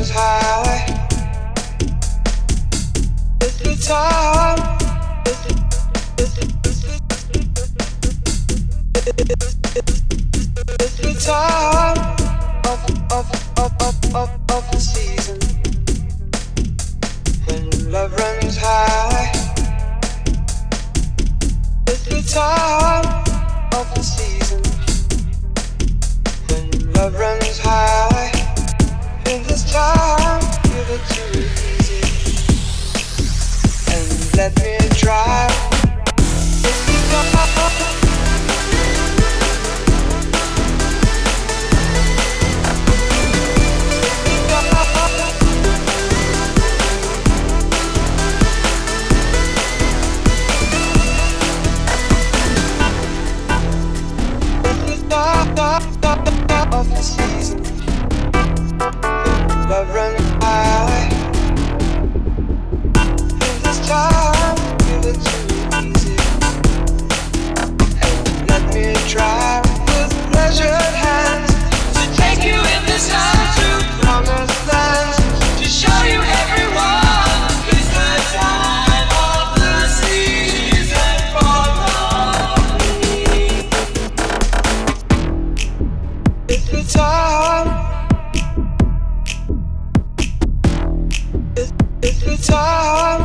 Heaven's highway. It's the time. It's the time of the season when love runs high. It's the time of the season when love runs high. In this time, give it to me easy and let me drive. It's the time. Of the season, love runs high. In this time, give it to me easy and let me try with pleasured hands to take you in this time to promised lands, to show you everyone it's the time. It's the time.